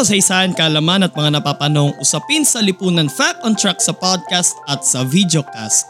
Kasaysayan, kaalaman at mga napapanong usapin sa lipunan. Fact on Track sa podcast at sa videocast.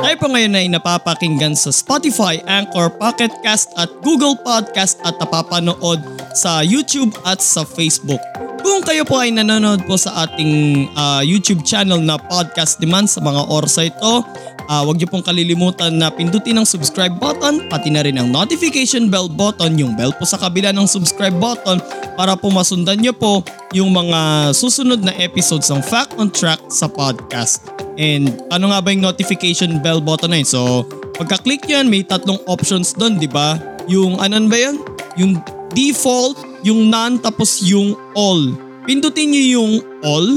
Tayo po ngayon ay napapakinggan sa Spotify, Anchor, Pocket Cast at Google Podcast at napapanood sa YouTube at sa Facebook. Kung kayo po ay nanonood po sa ating YouTube channel na Podcast Demand sa mga oras ito, huwag niyo pong kalilimutan na pindutin ang subscribe button, pati na rin ang notification bell button, yung bell po sa kabila ng subscribe button para po masundan niyo po yung mga susunod na episodes ng Fact on Track sa podcast. And ano nga ba yung notification bell button na yun? So pagka-click niyan, may tatlong options doon, di ba? Yung anon ba yun? Yung default, yung none, tapos yung all. Pindutin niyo yung all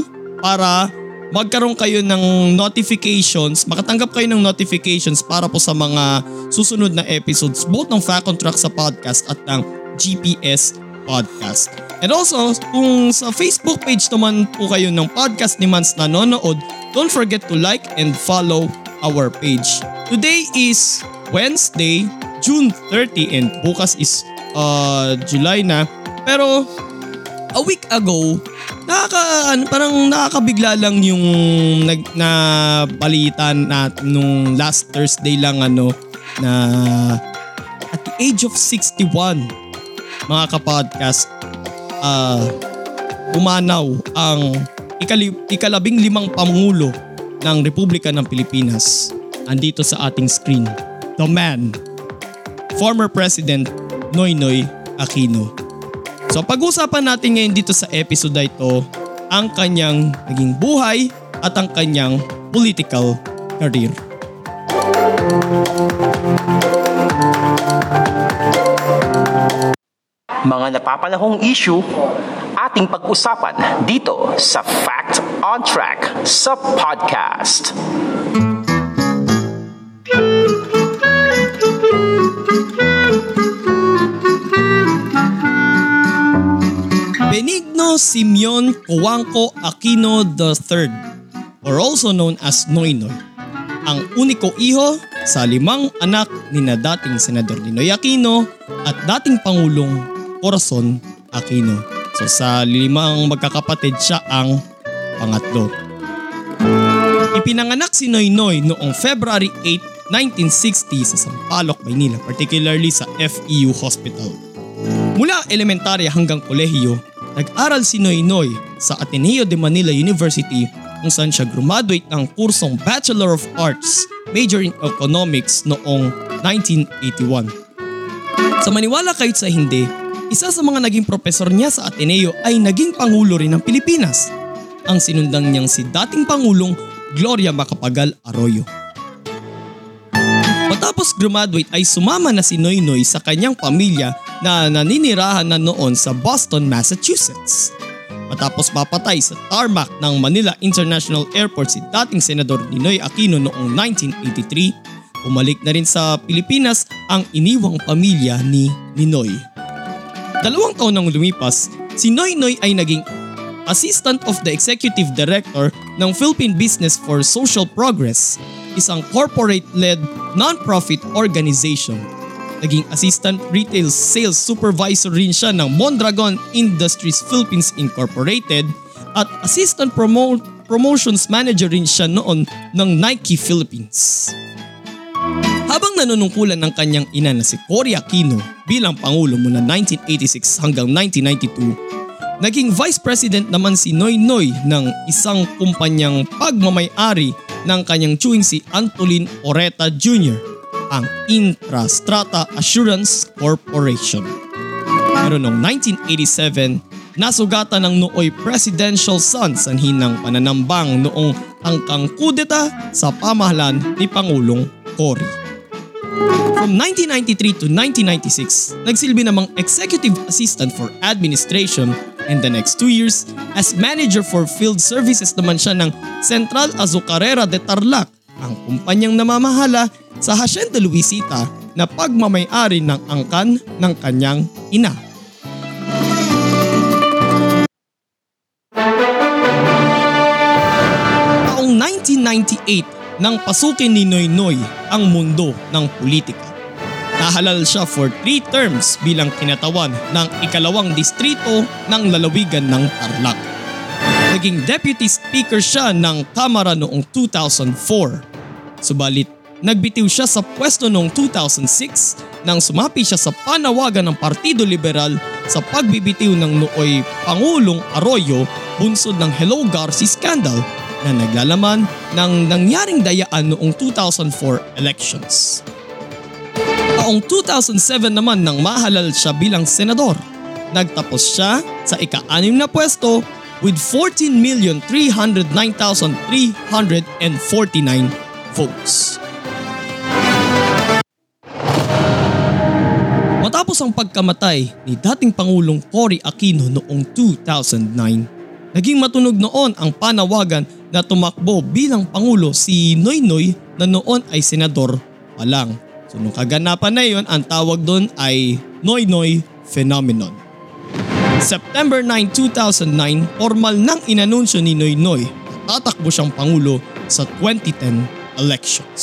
para magkaroon kayo ng notifications, makatanggap kayo ng notifications para po sa mga susunod na episodes both ng Fact on Track sa podcast at ng GPS Podcast. And also, kung sa Facebook page naman po kayo ng Podcast ni Mans nanonood, don't forget to like and follow our page. Today is Wednesday, June 30 and bukas is July na. Pero a week ago, parang nakakabigla lang yung na balitan at nung last Thursday lang na at the age of 61, mga kapodcast, umanaw ang ikalabing-limang Pangulo ng Republika ng Pilipinas. Andito sa ating screen, the man, former President Noynoy Aquino. So pag-usapan natin ngayon dito sa episode na ito ang kanyang naging buhay at ang kanyang political career. Mga napapanahong issue ating pag-usapan dito sa Fact on Track sa podcast. Benigno Simeon Cojuangco Aquino III, or also known as Noynoy, ang uniko iho sa limang anak ni na dating Senador Ninoy Aquino at dating Pangulong Corazon Aquino. So sa limang magkakapatid siya ang pangatlo. Ipinanganak si Noynoy noong February 8, 1960 sa Sampaloc, Maynila, particularly sa FEU Hospital. Mula elementarya hanggang kolehiyo, nag-aral si Noynoy sa Ateneo de Manila University kung saan siya graduate ng kursong Bachelor of Arts, major in Economics noong 1981. Sa maniwala kahit sa hindi, isa sa mga naging propesor niya sa Ateneo ay naging Pangulo rin ng Pilipinas, ang sinundang niyang si dating Pangulong Gloria Macapagal Arroyo. Matapos graduate ay sumama na si Noynoy sa kanyang pamilya na naninirahan na noon sa Boston, Massachusetts. Matapos mapatay sa tarmac ng Manila International Airport si dating Senador Ninoy Aquino noong 1983, bumalik na rin sa Pilipinas ang iniwang pamilya ni Ninoy. 2 taon nang lumipas, si Noynoy ay naging Assistant of the Executive Director ng Philippine Business for Social Progress, isang corporate-led non-profit organization. Naging Assistant Retail Sales Supervisor rin siya ng Mondragon Industries Philippines Incorporated at Assistant Promotions Manager rin siya noon ng Nike Philippines. Habang nanunungkulan ng kanyang ina na si Cory Aquino bilang Pangulo mula 1986 hanggang 1992, naging Vice President naman si Noynoy ng isang kumpanyang pagmamay-ari ng kanyang chewing si Antolin Oreta Jr., ang Intrastrata Assurance Corporation. Pero noong 1987, nasugatan ng nooy presidential son sanhin ng pananambang noong tangkang kudeta sa pamahalaan ni Pangulong Cory. From 1993 to 1996, nagsilbi namang Executive Assistant for Administration and the next 2 years as Manager for Field Services naman siya ng Central Azucarera de Tarlac, ang kumpanyang namamahala sa Hacienda Luisita na pagmamay-ari ng angkan ng kanyang ina. Taong 1998 nang pasukin ni Noynoy ang mundo ng politika. Nahalal siya for 3 terms bilang kinatawan ng ikalawang distrito ng lalawigan ng Tarlac. Naging Deputy Speaker siya ng Kamara noong 2004. Subalit, nagbitiw siya sa pwesto noong 2006 nang sumapi siya sa panawagan ng Partido Liberal sa pagbibitiw ng nooy Pangulong Arroyo bunsod ng Hello Garci scandal na naglalaman ng nangyaring dayaan noong 2004 elections. Taong 2007 naman nang mahalal siya bilang senador. Nagtapos siya sa ika-6 na pwesto with 14,309,349 votes. Matapos ang pagkamatay ni dating Pangulong Cory Aquino noong 2009, naging matunog noon ang panawagan na tumakbo bilang Pangulo si Noynoy na noon ay senador pa lang. So nung kaganapan na yun, ang tawag doon ay Noynoy Phenomenon. September 9, 2009, formal nang inanunsyo ni Noynoy na tatakbo siyang Pangulo sa 2010 elections.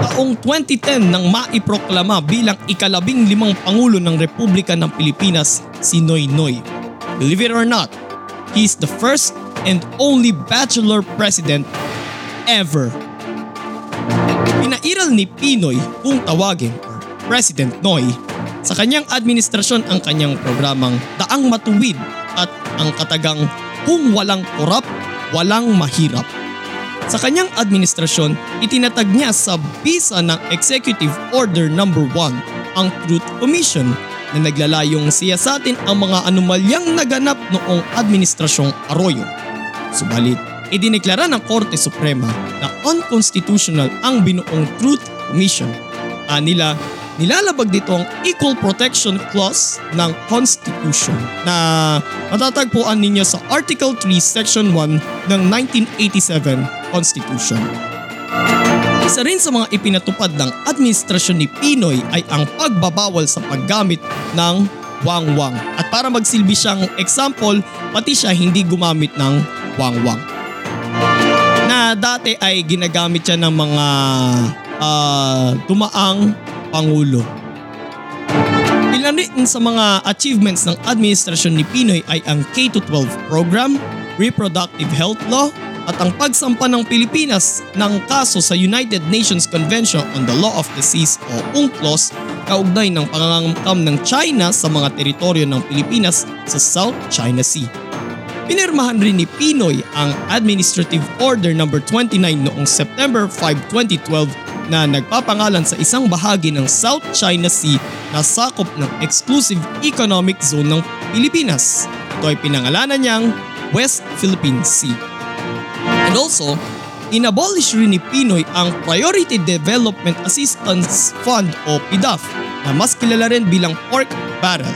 Taong 2010 nang maiproklama bilang ika-15 Pangulo ng Republika ng Pilipinas si Noynoy. Believe it or not, he's the first and only bachelor president ever. Pinairal ni Pinoy kung tawagin or President Noy sa kanyang administrasyon ang kanyang programang Daang Matuwid at ang katagang Kung Walang Korap, Walang Mahirap. Sa kanyang administrasyon, itinatag niya sa bisa ng Executive Order No. 1 ang Truth Commission na naglalayong siyasatin ang mga anomalyang naganap noong administrasyong Arroyo. Subalit, idineklara ng Korte Suprema na unconstitutional ang binuong Truth Commission. Anila, nilalabag dito ang Equal Protection Clause ng Constitution na matatagpuan ninyo sa Article 3, Section 1 ng 1987 Constitution. Isa rin sa mga ipinatupad ng administrasyon ni Pinoy ay ang pagbabawal sa paggamit ng wangwang. At para magsilbi siyang example, pati siya hindi gumamit ng wangwang. Na dati ay ginagamit siya ng mga dumaang Pangulo. Ilan rin sa mga achievements ng administrasyon ni Pinoy ay ang K-12 Program, Reproductive Health Law, at ang pagsampa ng Pilipinas ng kaso sa United Nations Convention on the Law of the Sea o UNCLOS kaugnay ng pangangakam ng China sa mga teritoryo ng Pilipinas sa South China Sea. Pinirmahan rin ni Pinoy ang Administrative Order No. 29 noong September 5, 2012 na nagpapangalan sa isang bahagi ng South China Sea na sakop ng Exclusive Economic Zone ng Pilipinas. Ito ay pinangalanan niyang West Philippine Sea. And also, inabolish rin ni Pinoy ang Priority Development Assistance Fund o PDAF na mas kilala rin bilang pork barrel.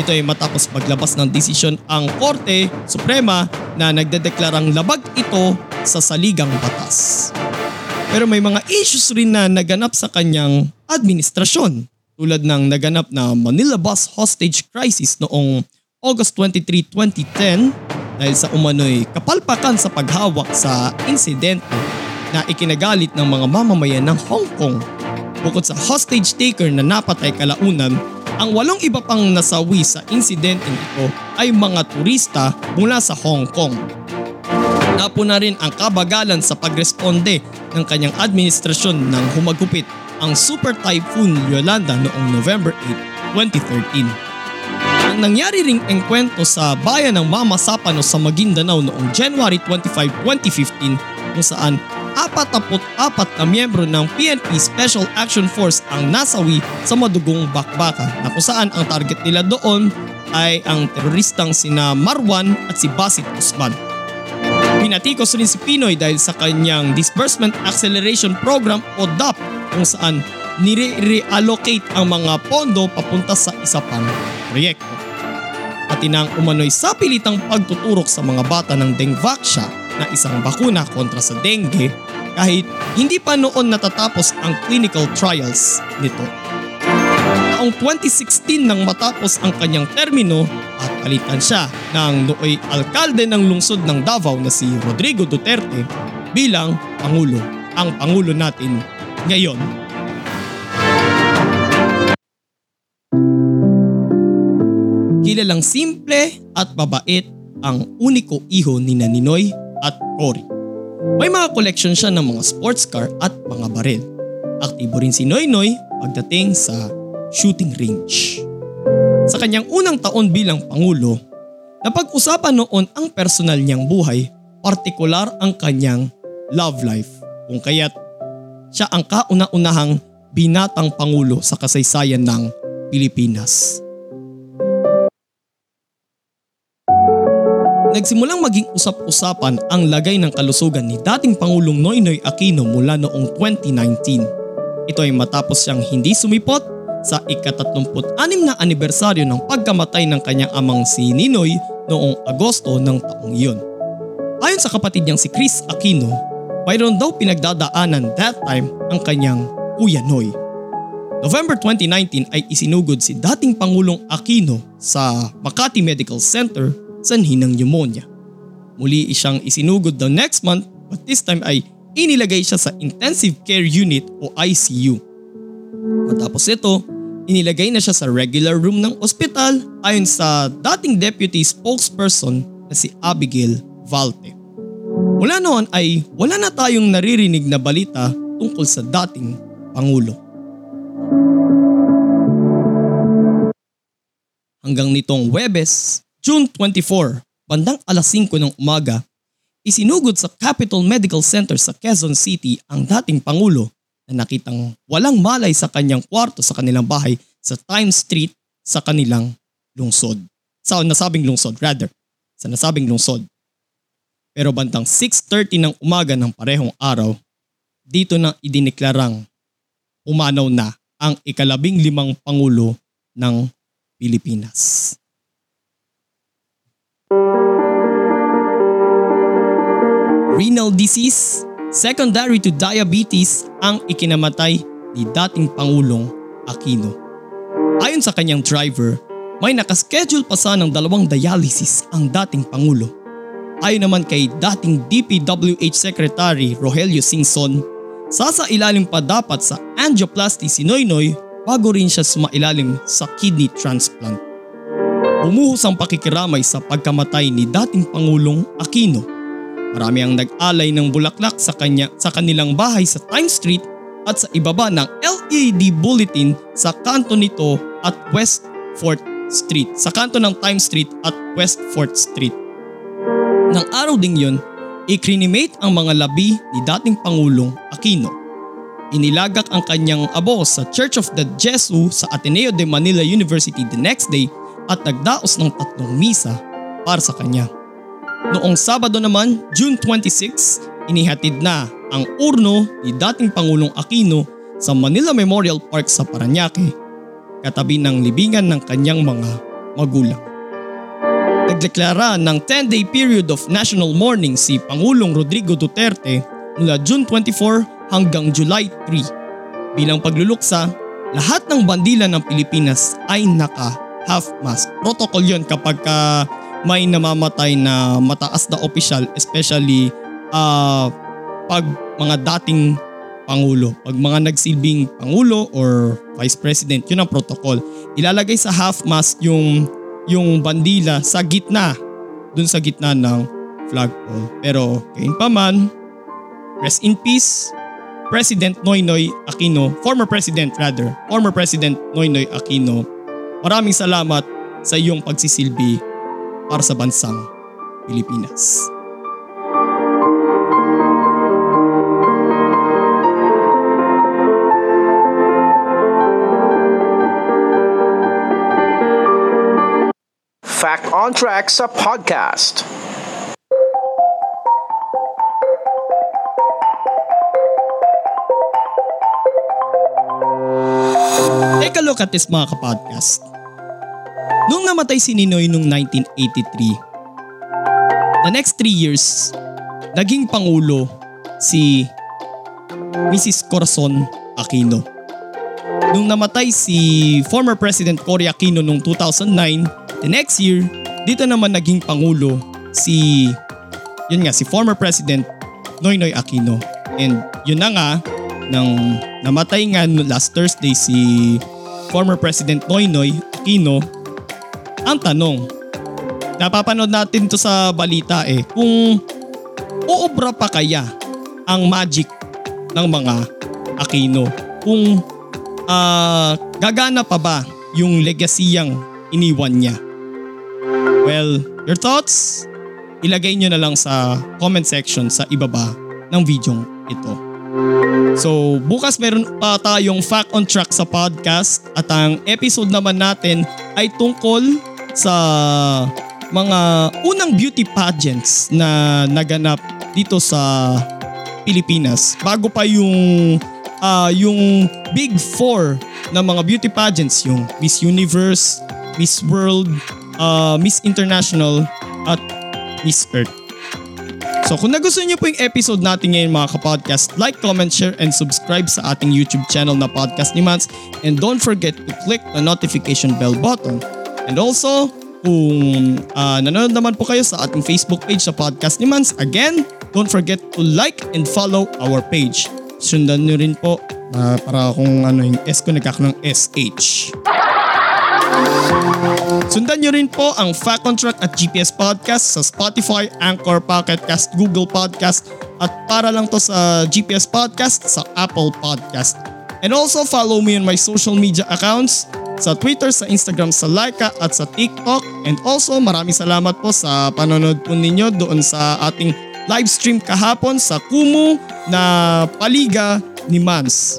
Ito ay matapos paglabas ng desisyon ang Korte Suprema na nagdedeklarang labag ito sa saligang batas. Pero may mga issues rin na naganap sa kanyang administrasyon tulad ng naganap na Manila Bus Hostage Crisis noong August 23, 2010 dahil sa umano'y kapalpakan sa paghawak sa insidente na ikinagalit ng mga mamamayan ng Hong Kong. Bukod sa hostage taker na napatay kalaunan, ang 8 iba pang nasawi sa insidente nito ay mga turista mula sa Hong Kong. Napuna rin ang kabagalan sa pagresponde ng kanyang administrasyon nang humagupit ang Super Typhoon Yolanda noong November 8, 2013. Ang nangyari ring engkwento sa bayan ng Mamasapano sa Maguindanao noong January 25, 2015 kung saan 44 na miyembro ng PNP Special Action Force ang nasawi sa madugong bakbakan na kung saan ang target nila doon ay ang teroristang sina Marwan at si Basit Usman. Pinatikos rin si Pinoy dahil sa kanyang Disbursement Acceleration Program o DAP kung saan nire-reallocate ang mga pondo papunta sa isa pang proyekto. Pati na ang umano'y sapilitang pagtuturok sa mga bata ng Dengvaxia na isang bakuna kontra sa dengue kahit hindi pa noon natatapos ang clinical trials nito. Taong 2016 nang matapos ang kanyang termino at palitan siya ng nooy alkalde ng lungsod ng Davao na si Rodrigo Duterte bilang Pangulo, ang Pangulo natin ngayon. Kilalang simple at babait ang uniko iho ni Ninoy at Cory. May mga collection siya ng mga sports car at mga baril. Aktibo rin si Noynoy pagdating sa shooting range. Sa kanyang unang taon bilang Pangulo, napag-usapan noon ang personal niyang buhay, partikular ang kanyang love life, kung kaya't siya ang kauna-unahang binatang Pangulo sa kasaysayan ng Pilipinas. Nagsimulang maging usap-usapan ang lagay ng kalusugan ni dating Pangulong Noynoy Aquino mula noong 2019. Ito ay matapos siyang hindi sumipot sa ika-36 na anibersaryo ng pagkamatay ng kanyang amang si Ninoy noong Agosto ng taong iyon. Ayon sa kapatid niyang si Chris Aquino, mayroon daw pinagdadaanan that time ang kanyang Kuya Noy. November 2019 ay isinugod si dating Pangulong Aquino sa Makati Medical Center sanhi ng pneumonia. Muli siyang isinugod the next month but this time ay inilagay siya sa Intensive Care Unit o ICU. Matapos ito, inilagay na siya sa regular room ng ospital ayon sa dating deputy spokesperson na si Abigail Valte. Mula noon ay wala na tayong naririnig na balita tungkol sa dating Pangulo. Hanggang nitong Huwebes, June 24, bandang 5:00 ng umaga, isinugod sa Capital Medical Center sa Quezon City ang dating Pangulo na nakitang walang malay sa kanyang kwarto sa kanilang bahay sa Times Street sa kanilang lungsod. Sa nasabing lungsod. Pero bandang 6:30 ng umaga ng parehong araw, dito na idineklarang umanaw na ang 15th Pangulo ng Pilipinas. Renal disease, secondary to diabetes ang ikinamatay ni dating Pangulong Aquino. Ayon sa kanyang driver, may nakaschedule pa sana ng 2 dialysis ang dating Pangulo. Ayon naman kay dating DPWH Secretary Rogelio Singson, sasailalim pa dapat sa angioplasty si Noynoy bago rin siya sumailalim sa kidney transplant. Bumuhos ang pakikiramay sa pagkamatay ni dating Pangulong Aquino. Marami ang nag-alay ng bulaklak sa kanilang bahay sa Times Street at sa ibaba ng LED bulletin sa kanto nito at West 4th Street. Sa kanto ng Times Street at West 4th Street. Nang araw ding yun, i-cremate ang mga labi ni dating Pangulong Aquino. Inilagak ang kanyang abo sa Church of the Jesu sa Ateneo de Manila University the next day at nagdaos ng 3 misa para sa kanya. Noong Sabado naman, June 26, inihatid na ang urno ni dating Pangulong Aquino sa Manila Memorial Park sa Parañaque, katabi ng libingan ng kanyang mga magulang. Nagdeklara ng 10-day period of national mourning si Pangulong Rodrigo Duterte mula June 24 hanggang July 3. Bilang pagluluksa, lahat ng bandila ng Pilipinas ay naka half-mask. Protocol yun kapag may namamatay na mataas na opisyal, especially pag mga dating Pangulo. Pag mga nagsilbing Pangulo or Vice President, yun ang protocol. Ilalagay sa half-mask yung bandila sa gitna, dun sa gitna ng flagpole. Pero kain pa man, rest in peace, President Noynoy Aquino, former President Noynoy Aquino, maraming salamat sa iyong pagsisilbi para sa bansang Pilipinas. Fact on Track sa podcast. look at this mga kapodcast. Nung namatay si Ninoy noong 1983, the next 3 years, naging pangulo si Mrs. Corazon Aquino. Nung namatay si former President Cory Aquino noong 2009, the next year, dito naman naging pangulo si, yun nga, si former President Noynoy Aquino. And yun na nga, nang namatay nga last Thursday si former President Noynoy Aquino, ang tanong, napapanood natin to sa balita eh, kung uubra pa kaya ang magic ng mga Aquino, kung gagana pa ba yung legacyang iniwan niya. Well, your thoughts? Ilagay nyo na lang sa comment section sa ibaba ng videong ito. So bukas meron pa tayong Fact on Track sa podcast at ang episode naman natin ay tungkol sa mga unang beauty pageants na naganap dito sa Pilipinas bago pa yung big four na mga beauty pageants, yung Miss Universe, Miss World, Miss International at Miss Earth. So kung nagustuhan niyo po yung episode natin ngayon mga kapodcast, like, comment, share, and subscribe sa ating YouTube channel na Podcast ni Mans, and don't forget to click the notification bell button. And also, kung nanonood naman po kayo sa ating Facebook page sa Podcast ni Mans, again, don't forget to like and follow our page. Sundan nyo rin po para kung ano yung S ko nagkakaroon ng SH. Sundan nyo rin po ang Fact on Track at GPS Podcast sa Spotify, Anchor, Pocket Cast, Google Podcast at para lang to sa GPS Podcast sa Apple Podcast. And also follow me on my social media accounts sa Twitter, sa Instagram, sa Laika at sa TikTok. And also maraming salamat po sa panonood po ninyo doon sa ating live stream kahapon sa Kumu na Paliga ni Mans.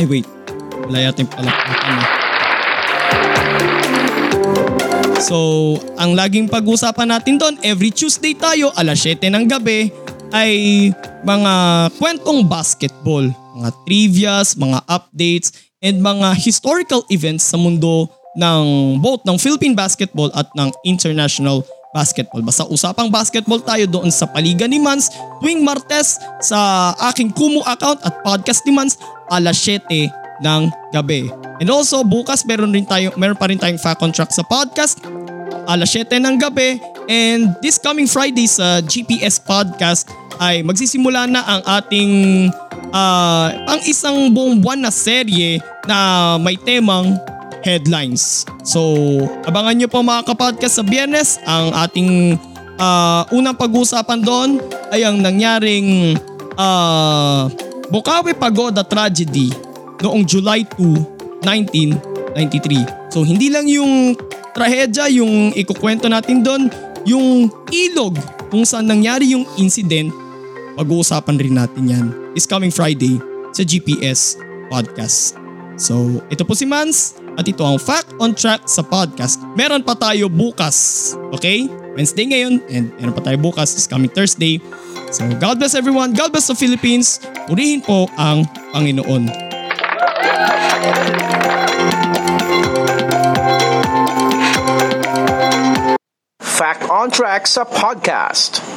Ay wait, wala yata yung palakpakan. So ang laging pag-usapan natin doon, every Tuesday tayo alas 7 ng gabi ay mga kwentong basketball, mga trivias, mga updates, and mga historical events sa mundo ng both ng Philippine basketball at ng international basketball. Basta usapang basketball tayo doon sa Paliga ni Mans tuwing Martes sa aking Kumu account at Podcast ni Mans alas 7 ng gabi. And also bukas meron pa rin tayong Fact on Track sa podcast alas 7 ng gabi, and this coming Friday sa GPS Podcast ay magsisimula na ang ating ang isang buong buwan na serye na may temang headlines. So abangan nyo po mga kapodcast sa Biyernes. Ang ating unang pag-uusapan doon ay ang nangyaring Bukawi Pagoda tragedy noong July 2, 1993. So hindi lang yung trahedya yung ikukwento natin doon, yung ilog kung saan nangyari yung incident, pag-uusapan rin natin yan this coming Friday sa GPS Podcast. So ito po si Mans at ito ang Fact on Track sa podcast. Meron pa tayo bukas, okay? Wednesday ngayon and meron pa tayo bukas this coming Thursday. So God bless everyone, God bless the Philippines, purihin po ang Panginoon. Fact on Track sa podcast.